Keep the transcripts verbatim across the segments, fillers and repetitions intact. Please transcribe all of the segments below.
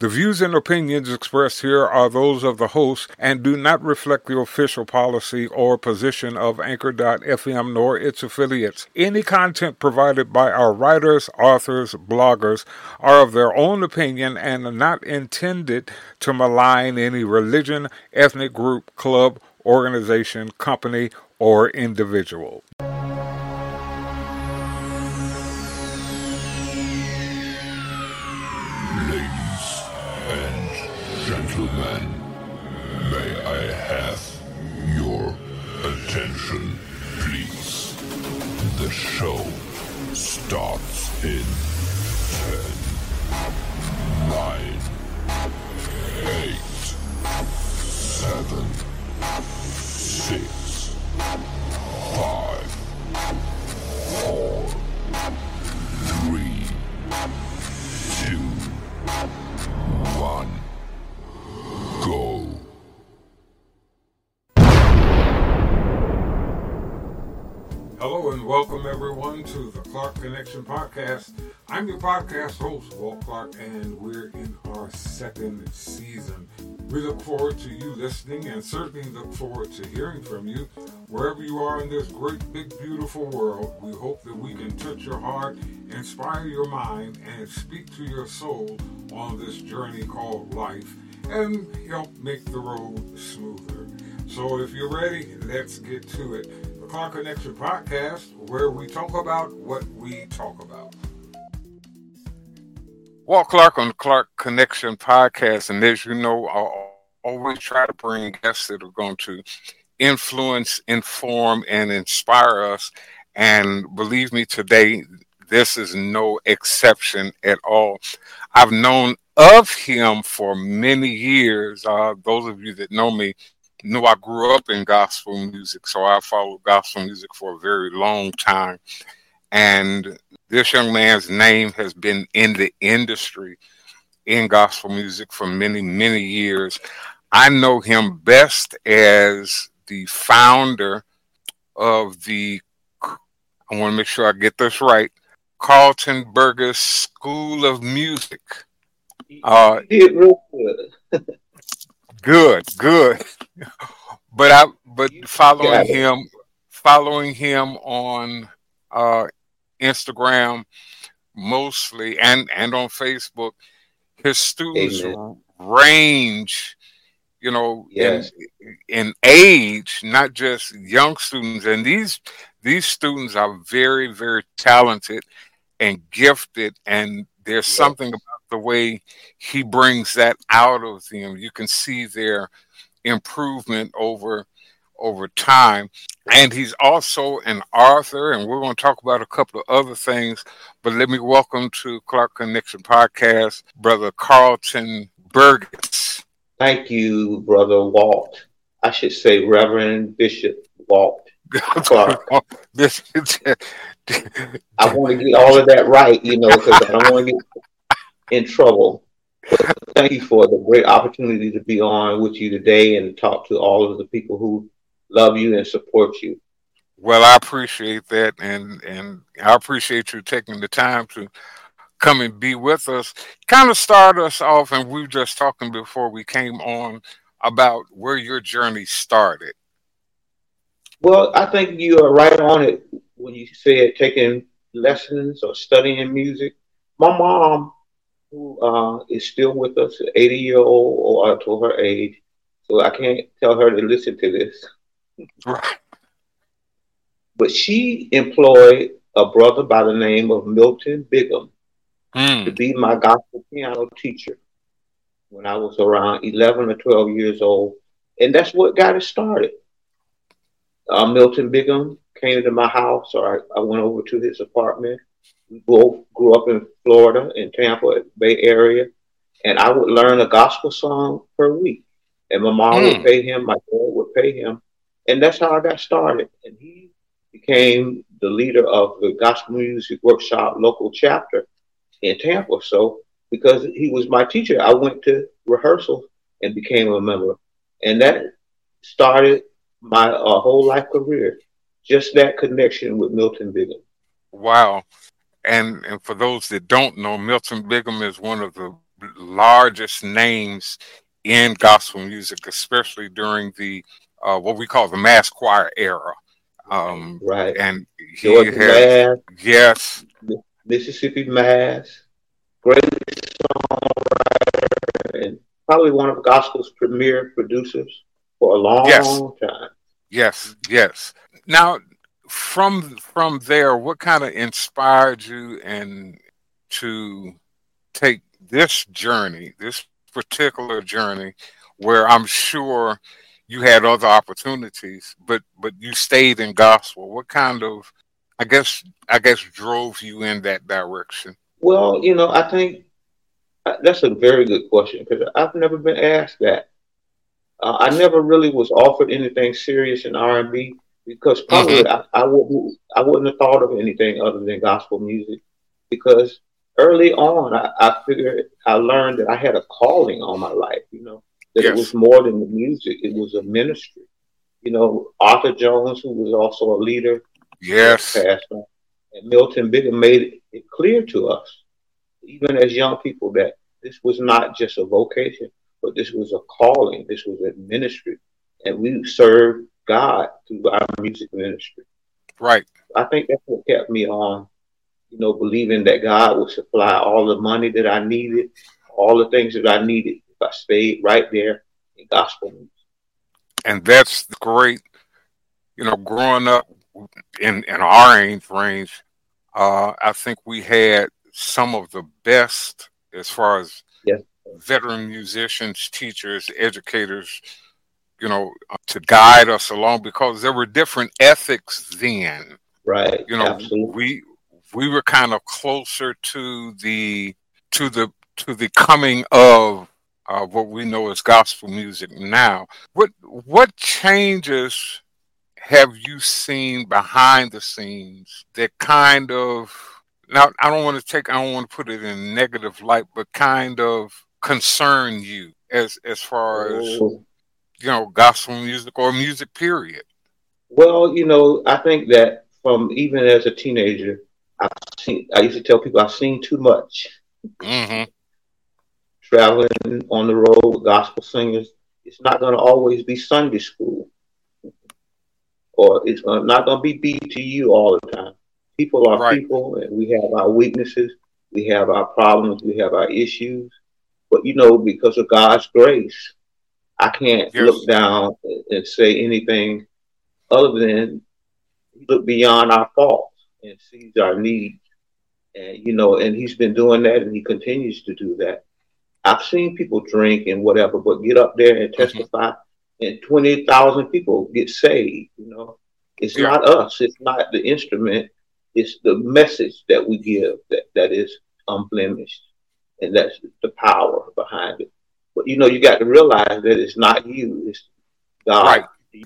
The views and opinions expressed here are those of the host and do not reflect the official policy or position of Anchor dot F M nor its affiliates. Any content provided by our writers, authors, bloggers are of their own opinion and are not intended to malign any religion, ethnic group, club, organization, company, or individual. The show starts in ten, nine, eight, seven, six, five, four, three, two, one, go. Hello and welcome everyone to the Clark Connection podcast. I'm your podcast host, Walt Clark, and we're in our second season. We look forward to you listening and certainly look forward to hearing from you. Wherever you are in this great, big, beautiful world, we hope that we can touch your heart, inspire your mind, and speak to your soul on this journey called life and help make the road smoother. So if you're ready, let's get to it. Clark Connection podcast, where we talk about what we talk about. Walt Clark on Clark Connection podcast, and as you know, I always try to bring guests that are going to influence, inform, and inspire us. And believe me, today this is no exception at all. I've known of him for many years. Uh, those of you that know me know I grew up in gospel music, so I followed gospel music for a very long time. And this young man's name has been in the industry in gospel music for many, many years. I know him best as the founder of the, I want to make sure I get this right, Carlton Burgess School of Music. Uh, it real good. Good, good. But I, but following him, following him on uh, Instagram mostly, and, and on Facebook, his students Amen. range, you know, yes. in in age, not just young students. And these these students are very, very talented and gifted, and there's yes. something about the way he brings that out of them. You can see their improvement over over time. And he's also an author, and we're going to talk about a couple of other things, but let me welcome to Clark Connection podcast, Brother Carlton Burgess. Thank you, Brother Walt. I should say Reverend Bishop Walt Clark. This I want to get all of that right, you know, because I don't want to get in trouble. But thank you for the great opportunity to be on with you today and talk to all of the people who love you and support you. Well, I appreciate that, and and I appreciate you taking the time to come and be with us. Kind of start us off, and we were just talking before we came on about where your journey started. Well, I think you are right on it when you said taking lessons or studying music. My mom, who uh, is still with us, eighty-year-old or to her age, so I can't tell her to listen to this. Right. But she employed a brother by the name of Milton Biggham mm. to be my gospel piano teacher when I was around eleven or twelve years old, and that's what got it started. Uh, Milton Biggham came to my house, or I, I went over to his apartment. We both grew up in Florida, in Tampa Bay area, and I would learn a gospel song per week. And my mom mm. would pay him, my dad would pay him. And that's how I got started. And he became the leader of the Gospel Music Workshop local chapter in Tampa. So because he was my teacher, I went to rehearsal and became a member. And that started my uh, whole life career, just that connection with Milton Biggham. Wow. And and for those that don't know, Milton Biggham is one of the largest names in gospel music, especially during the uh, what we call the mass choir era. Um, right. And he Georgia has, Mass, yes. Mississippi Mass, great songwriter, and probably one of gospel's premier producers for a long yes. time. Yes, yes. Now, from from there, what kind of inspired you and to take this journey, this particular journey, where I'm sure you had other opportunities, but but you stayed in gospel? What kind of, I guess, I guess drove you in that direction? Well, you know, I think that's a very good question, because I've never been asked that. Uh, I never really was offered anything serious in R and B, because probably mm-hmm. I, I, wouldn't, I wouldn't have thought of anything other than gospel music, because early on, I, I figured, I learned that I had a calling on my life, you know, that yes. it was more than the music. It was a ministry. You know, Arthur Jones, who was also a leader, yes, pastor, and Milton Biggham made it clear to us, even as young people, that this was not just a vocation, but this was a calling. This was a ministry. And we served God through our music ministry. Right. I think that's what kept me on, you know, believing that God would supply all the money that I needed, all the things that I needed, if I stayed right there in gospel music. And that's great. You know, growing up in, in our age range, uh, I think we had some of the best as far as yes. veteran musicians, teachers, educators, you know, to guide us along, because there were different ethics then. Right. You know, Absolutely. we we were kind of closer to the to the to the coming of uh, what we know as gospel music now. What what changes have you seen behind the scenes that kind of, now I don't want to take, I don't want to put it in a negative light, but kind of concern you as as far as, you know, gospel music or music period? Well, you know, I think that from even as a teenager, I've seen, I used to tell people I've seen too much. Mm-hmm. Traveling on the road with gospel singers, it's not going to always be Sunday school, or it's not going to be B T U all the time. People are right. people, and we have our weaknesses, we have our problems, we have our issues. But, you know, because of God's grace, I can't yes. look down and say anything other than look beyond our faults and sees our needs. And, you know, and he's been doing that, and he continues to do that. I've seen people drink and whatever, but get up there and testify, mm-hmm. and twenty thousand people get saved, you know. It's yeah. not us. It's not the instrument. It's the message that we give that, that is unblemished. And that's the power behind it. But, you know, you got to realize that it's not you. It's God. Right.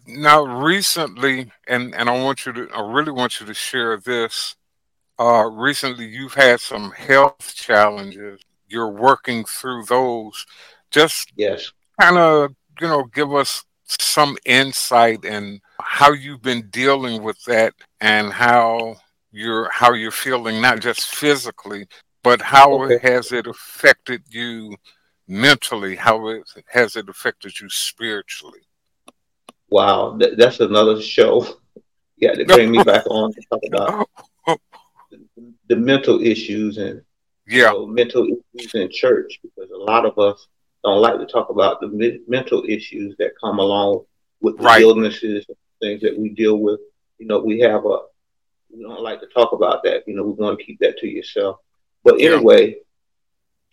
Now, recently, and, and I want you to, I really want you to share this. Uh, recently, you've had some health challenges. You're working through those. Just yes. kind of, you know, give us some insight in how you've been dealing with that, and how you're, how you're feeling, not just physically, but how okay. has it affected you mentally? How it, has it affected you spiritually? Wow, th- that's another show. Yeah, they bring me back on to talk about the, the mental issues and yeah, you know, mental issues in church, because a lot of us don't like to talk about the mi- mental issues that come along with the right. illnesses and things that we deal with. You know, we have a, we don't like to talk about that. You know, we want to keep that to yourself. But anyway, yeah.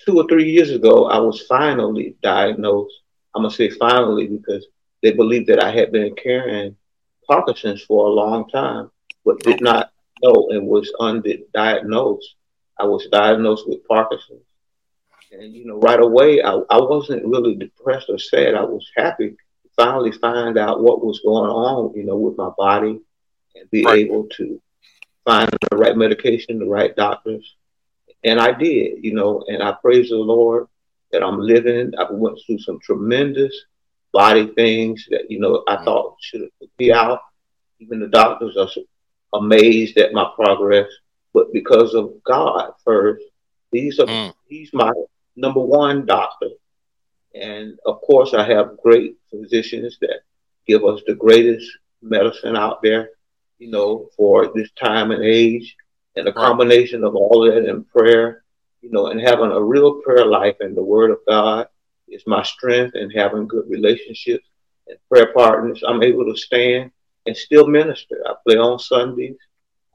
two or three years ago, I was finally diagnosed. I'm going to say finally, because they believed that I had been carrying Parkinson's for a long time, but did not know and was undiagnosed. I was diagnosed with Parkinson's. And, you know, right away, I, I wasn't really depressed or sad. I was happy to finally find out what was going on, you know, with my body, and be right. able to find the right medication, the right doctors. And I did, you know, and I praise the Lord that I'm living. I went through some tremendous body things that, you know, I thought should be out. Even the doctors are amazed at my progress. But because of God first, these are, mm. he's my number one doctor. And of course, I have great physicians that give us the greatest medicine out there, you know, for this time and age, and a combination of all that and prayer, you know, and having a real prayer life and the Word of God is my strength, and having good relationships and prayer partners. I'm able to stand and still minister. I play on Sundays.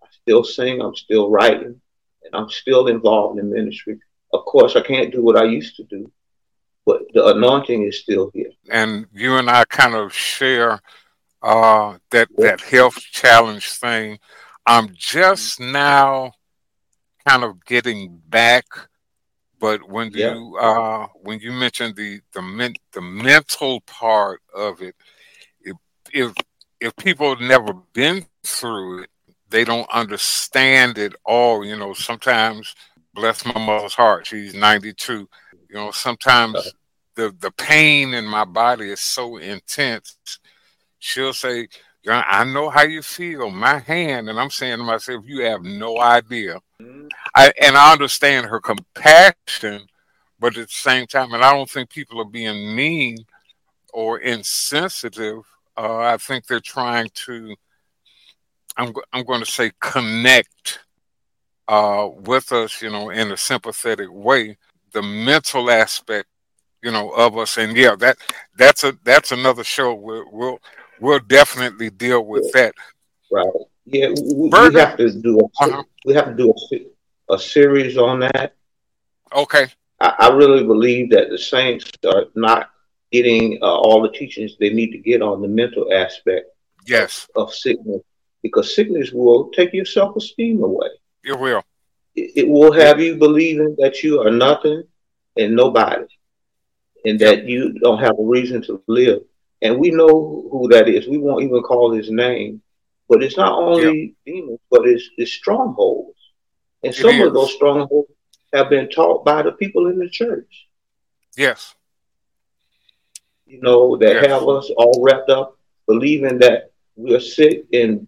I still sing. I'm still writing, and I'm still involved in ministry. Of course, I can't do what I used to do, but the anointing is still here. And you and I kind of share uh, that yeah. that health challenge thing. I'm just now kind of getting back, but when yeah. you uh, when you mentioned the the, men, the mental part of it, if if if people have never been through it, they don't understand it all. You know, sometimes, bless my mother's heart, she's ninety-two. You know, sometimes the, the pain in my body is so intense. She'll say, I know how you feel, my hand. And I'm saying to myself, you have no idea. Mm-hmm. I, and I understand her compassion, but at the same time, and I don't think people are being mean or insensitive. Uh, I think they're trying to, I'm, I'm going to say, connect uh, with us, you know, in a sympathetic way. The mental aspect, you know, of us, and yeah, that that's a that's another show. We'll we'll, we'll definitely deal with that. Right? Yeah, we, we have to do a, uh-huh. we have to do a, a series on that. Okay. I, I really believe that the saints are not getting uh, all the teachings they need to get on the mental aspect. Yes. Of, of sickness, because sickness will take your self-esteem away. It will. It will have you believing that you are nothing and nobody, and that you don't have a reason to live. And we know who that is. We won't even call his name. But it's not only yeah. demons, but it's, it's strongholds. And it some is. Of those strongholds have been taught by the people in the church. Yes. You know, that yes. have us all wrapped up, believing that we're sick and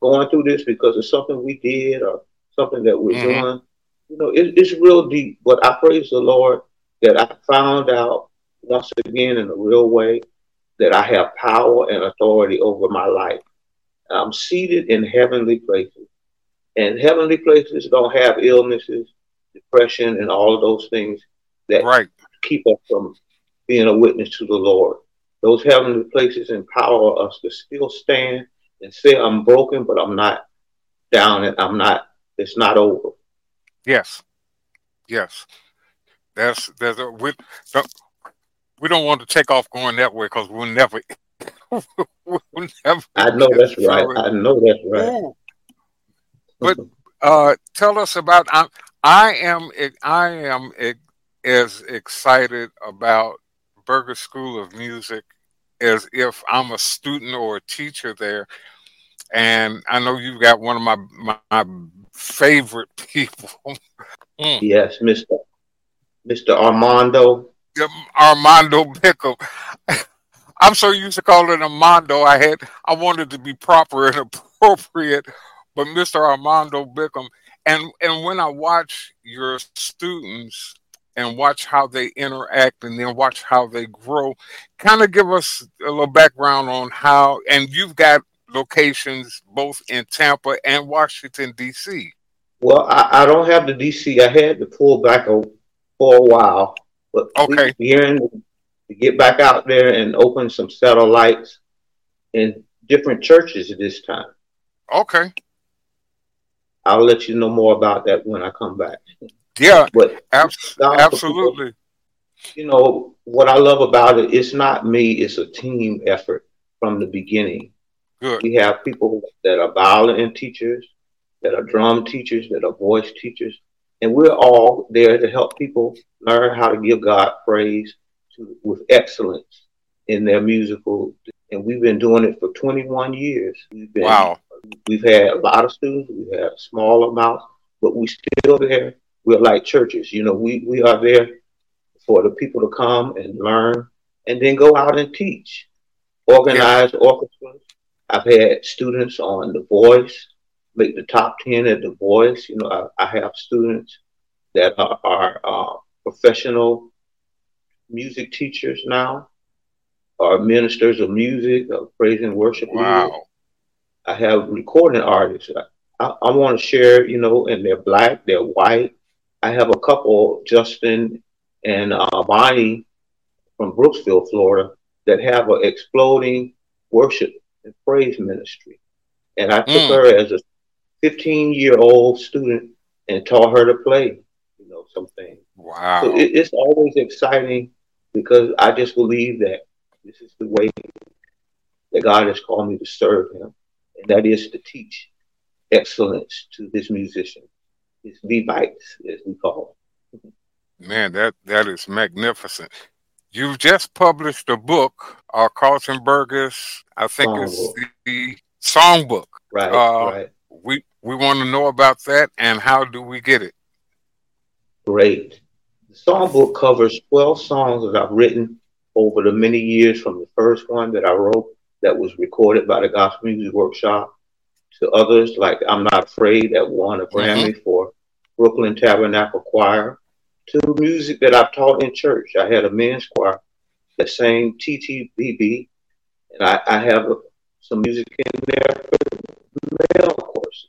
going through this because of something we did or something that we're mm-hmm. doing. You know, it, it's real deep, but I praise the Lord that I found out once again in a real way that I have power and authority over my life. I'm seated in heavenly places, and heavenly places don't have illnesses, depression, and all of those things that right. keep us from being a witness to the Lord. Those heavenly places empower us to still stand and say, I'm broken, but I'm not down, and I'm not It's not over. Yes, yes. That's that's a, we. Don't, we don't want to take off going that way because we'll never. we'll never. I know that's right. It. I know that's right. But uh, tell us about. I, I am. I am as excited about Burgess School of Music as if I'm a student or a teacher there. And I know you've got one of my my, my favorite people. mm. Yes, Mister Mister Armando. Yeah, Armando Biggham. I'm so used to calling Armando. I had I wanted to be proper and appropriate, but Mister Armando Biggham. And and when I watch your students and watch how they interact and then watch how they grow, kind of give us a little background on how. And you've got locations both in Tampa and Washington, D C. Well, I, I don't have the D C. I had to pull back a, for a while, but okay. we're in to get back out there and open some satellites in different churches at this time. Okay. I'll let you know more about that when I come back. Yeah, but ab- absolutely. People, you know, what I love about it, it's not me, it's a team effort from the beginning. Good. We have people that are violin teachers, that are drum teachers, that are voice teachers, and we're all there to help people learn how to give God praise to, with excellence in their musical. And we've been doing it for twenty-one years. We've been, wow. We've had a lot of students. We've had a small amount, but we're still there. We're like churches. You know, we, we are there for the people to come and learn and then go out and teach, organize yeah. orchestras. I've had students on The Voice, make the top ten at The Voice. You know, I, I have students that are, are uh, professional music teachers now, or ministers of music, or praise and worship. Wow. Leaders. I have recording artists. I, I, I want to share, you know, and they're black, they're white. I have a couple, Justin and uh, Bonnie from Brooksville, Florida, that have an exploding worship and praise ministry. And I took mm. her as a fifteen-year-old student and taught her to play, you know, some things. Wow. So it, it's always exciting because I just believe that this is the way that God has called me to serve him. And that is to teach excellence to his musicians, his Levites, as we call them. Man, that, that is magnificent. You've just published a book, uh, Carlton Burgess, I think songbook. It's the songbook. Right, uh, right. We, we want to know about that, and how do we get it? Great. The songbook covers twelve songs that I've written over the many years, from the first one that I wrote that was recorded by the Gospel Music Workshop to others like I'm Not Afraid that won a Grammy mm-hmm. for Brooklyn Tabernacle Choir, to music that I've taught in church. I had a men's choir that sang T T B B, and I, I have a, some music in there for male courses.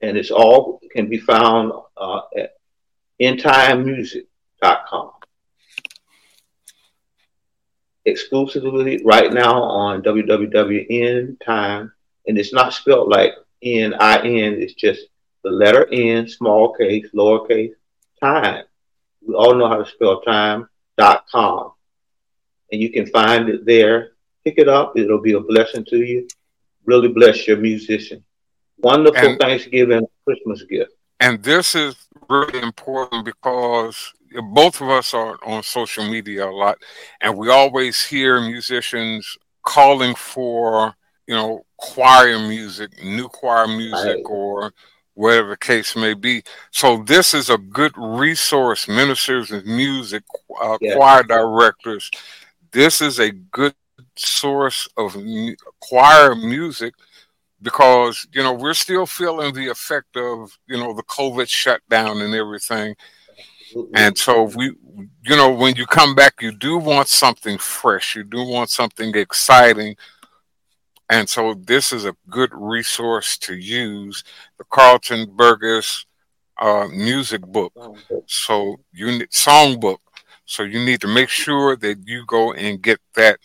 And it's all can be found uh, at n time music dot com. Exclusively right now on w w w dot n time, and it's not spelled like N I N, it's just the letter N, small case, lowercase, time. We all know how to spell time dot com, and you can find it there. Pick it up. It'll be a blessing to you. Really bless your musician. Wonderful and, Thanksgiving, Christmas gift. And this is really important because both of us are on social media a lot, and we always hear musicians calling for, you know, choir music, new choir music, right, or whatever the case may be. So this is a good resource, ministers of music, uh, yes. choir directors. This is a good source of mu- choir music because, you know, we're still feeling the effect of, you know, the COVID shutdown and everything. And so we, you know, when you come back, you do want something fresh. You do want something exciting. And so this is a good resource to use, the Carlton Burgess uh, music book. So you need songbook. So you need to make sure that you go and get that.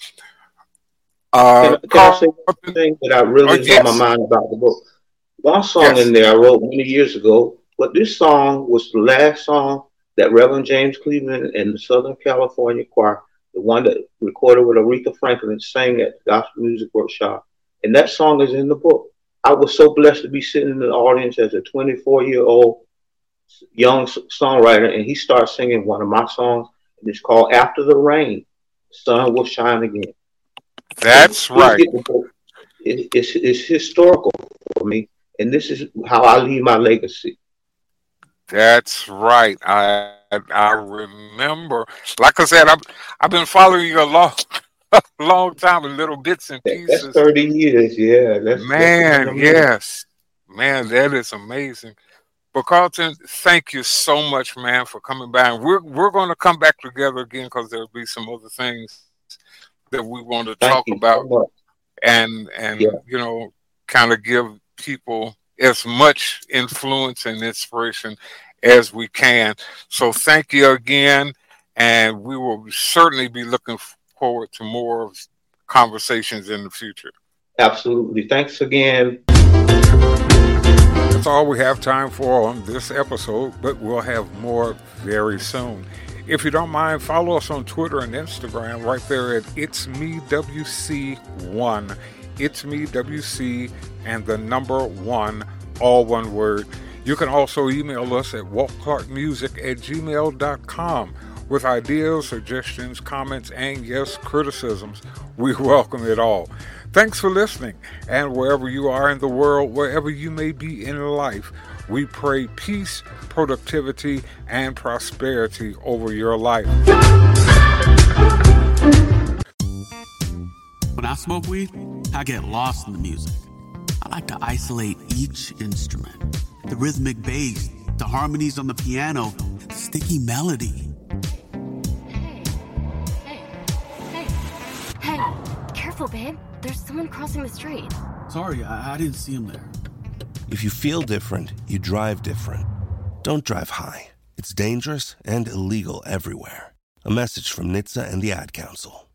Uh, can I, can Carl- I say one thing that I really oh, yes. on my mind about the book? One song yes. in there I wrote many years ago, but this song was the last song that Reverend James Cleveland and the Southern California Choir, the one that recorded with Aretha Franklin, sang at the Gospel Music Workshop. And that song is in the book. I was so blessed to be sitting in the audience as a twenty-four-year-old young songwriter, and he starts singing one of my songs, and it's called After the Rain, The Sun Will Shine Again. That's right. It, it's, it's historical for me, and this is how I leave my legacy. That's right. I I remember. Like I said, I've I've been following you a long, a long time in little bits and pieces. That's thirty years, yeah. That's, Man, that's yes, man, that is amazing. But Carlton, thank you so much, man, for coming by. And we're we're going to come back together again because there'll be some other things that we want to thank talk about so and and yeah. you know, kind of give people as much influence and inspiration as we can. So thank you again, and we will certainly be looking forward to more conversations in the future. Absolutely. Thanks again. That's all we have time for on this episode, but we'll have more very soon. If you don't mind, follow us on Twitter and Instagram right there at It's Me W C one. It's Me W C and the number one, all one word. You can also email us at walk clark music at gmail dot com with ideas, suggestions, comments, and yes, criticisms. We welcome it all. Thanks for listening. And wherever you are in the world, wherever you may be in life, we pray peace, productivity, and prosperity over your life. When I smoke weed, I get lost in the music. I like to isolate each instrument. The rhythmic bass, the harmonies on the piano, sticky melody. Hey, hey, hey, hey, hey, careful, babe. There's someone crossing the street. Sorry, I, I didn't see him there. If you feel different, you drive different. Don't drive high. It's dangerous and illegal everywhere. A message from N H T S A and the Ad Council.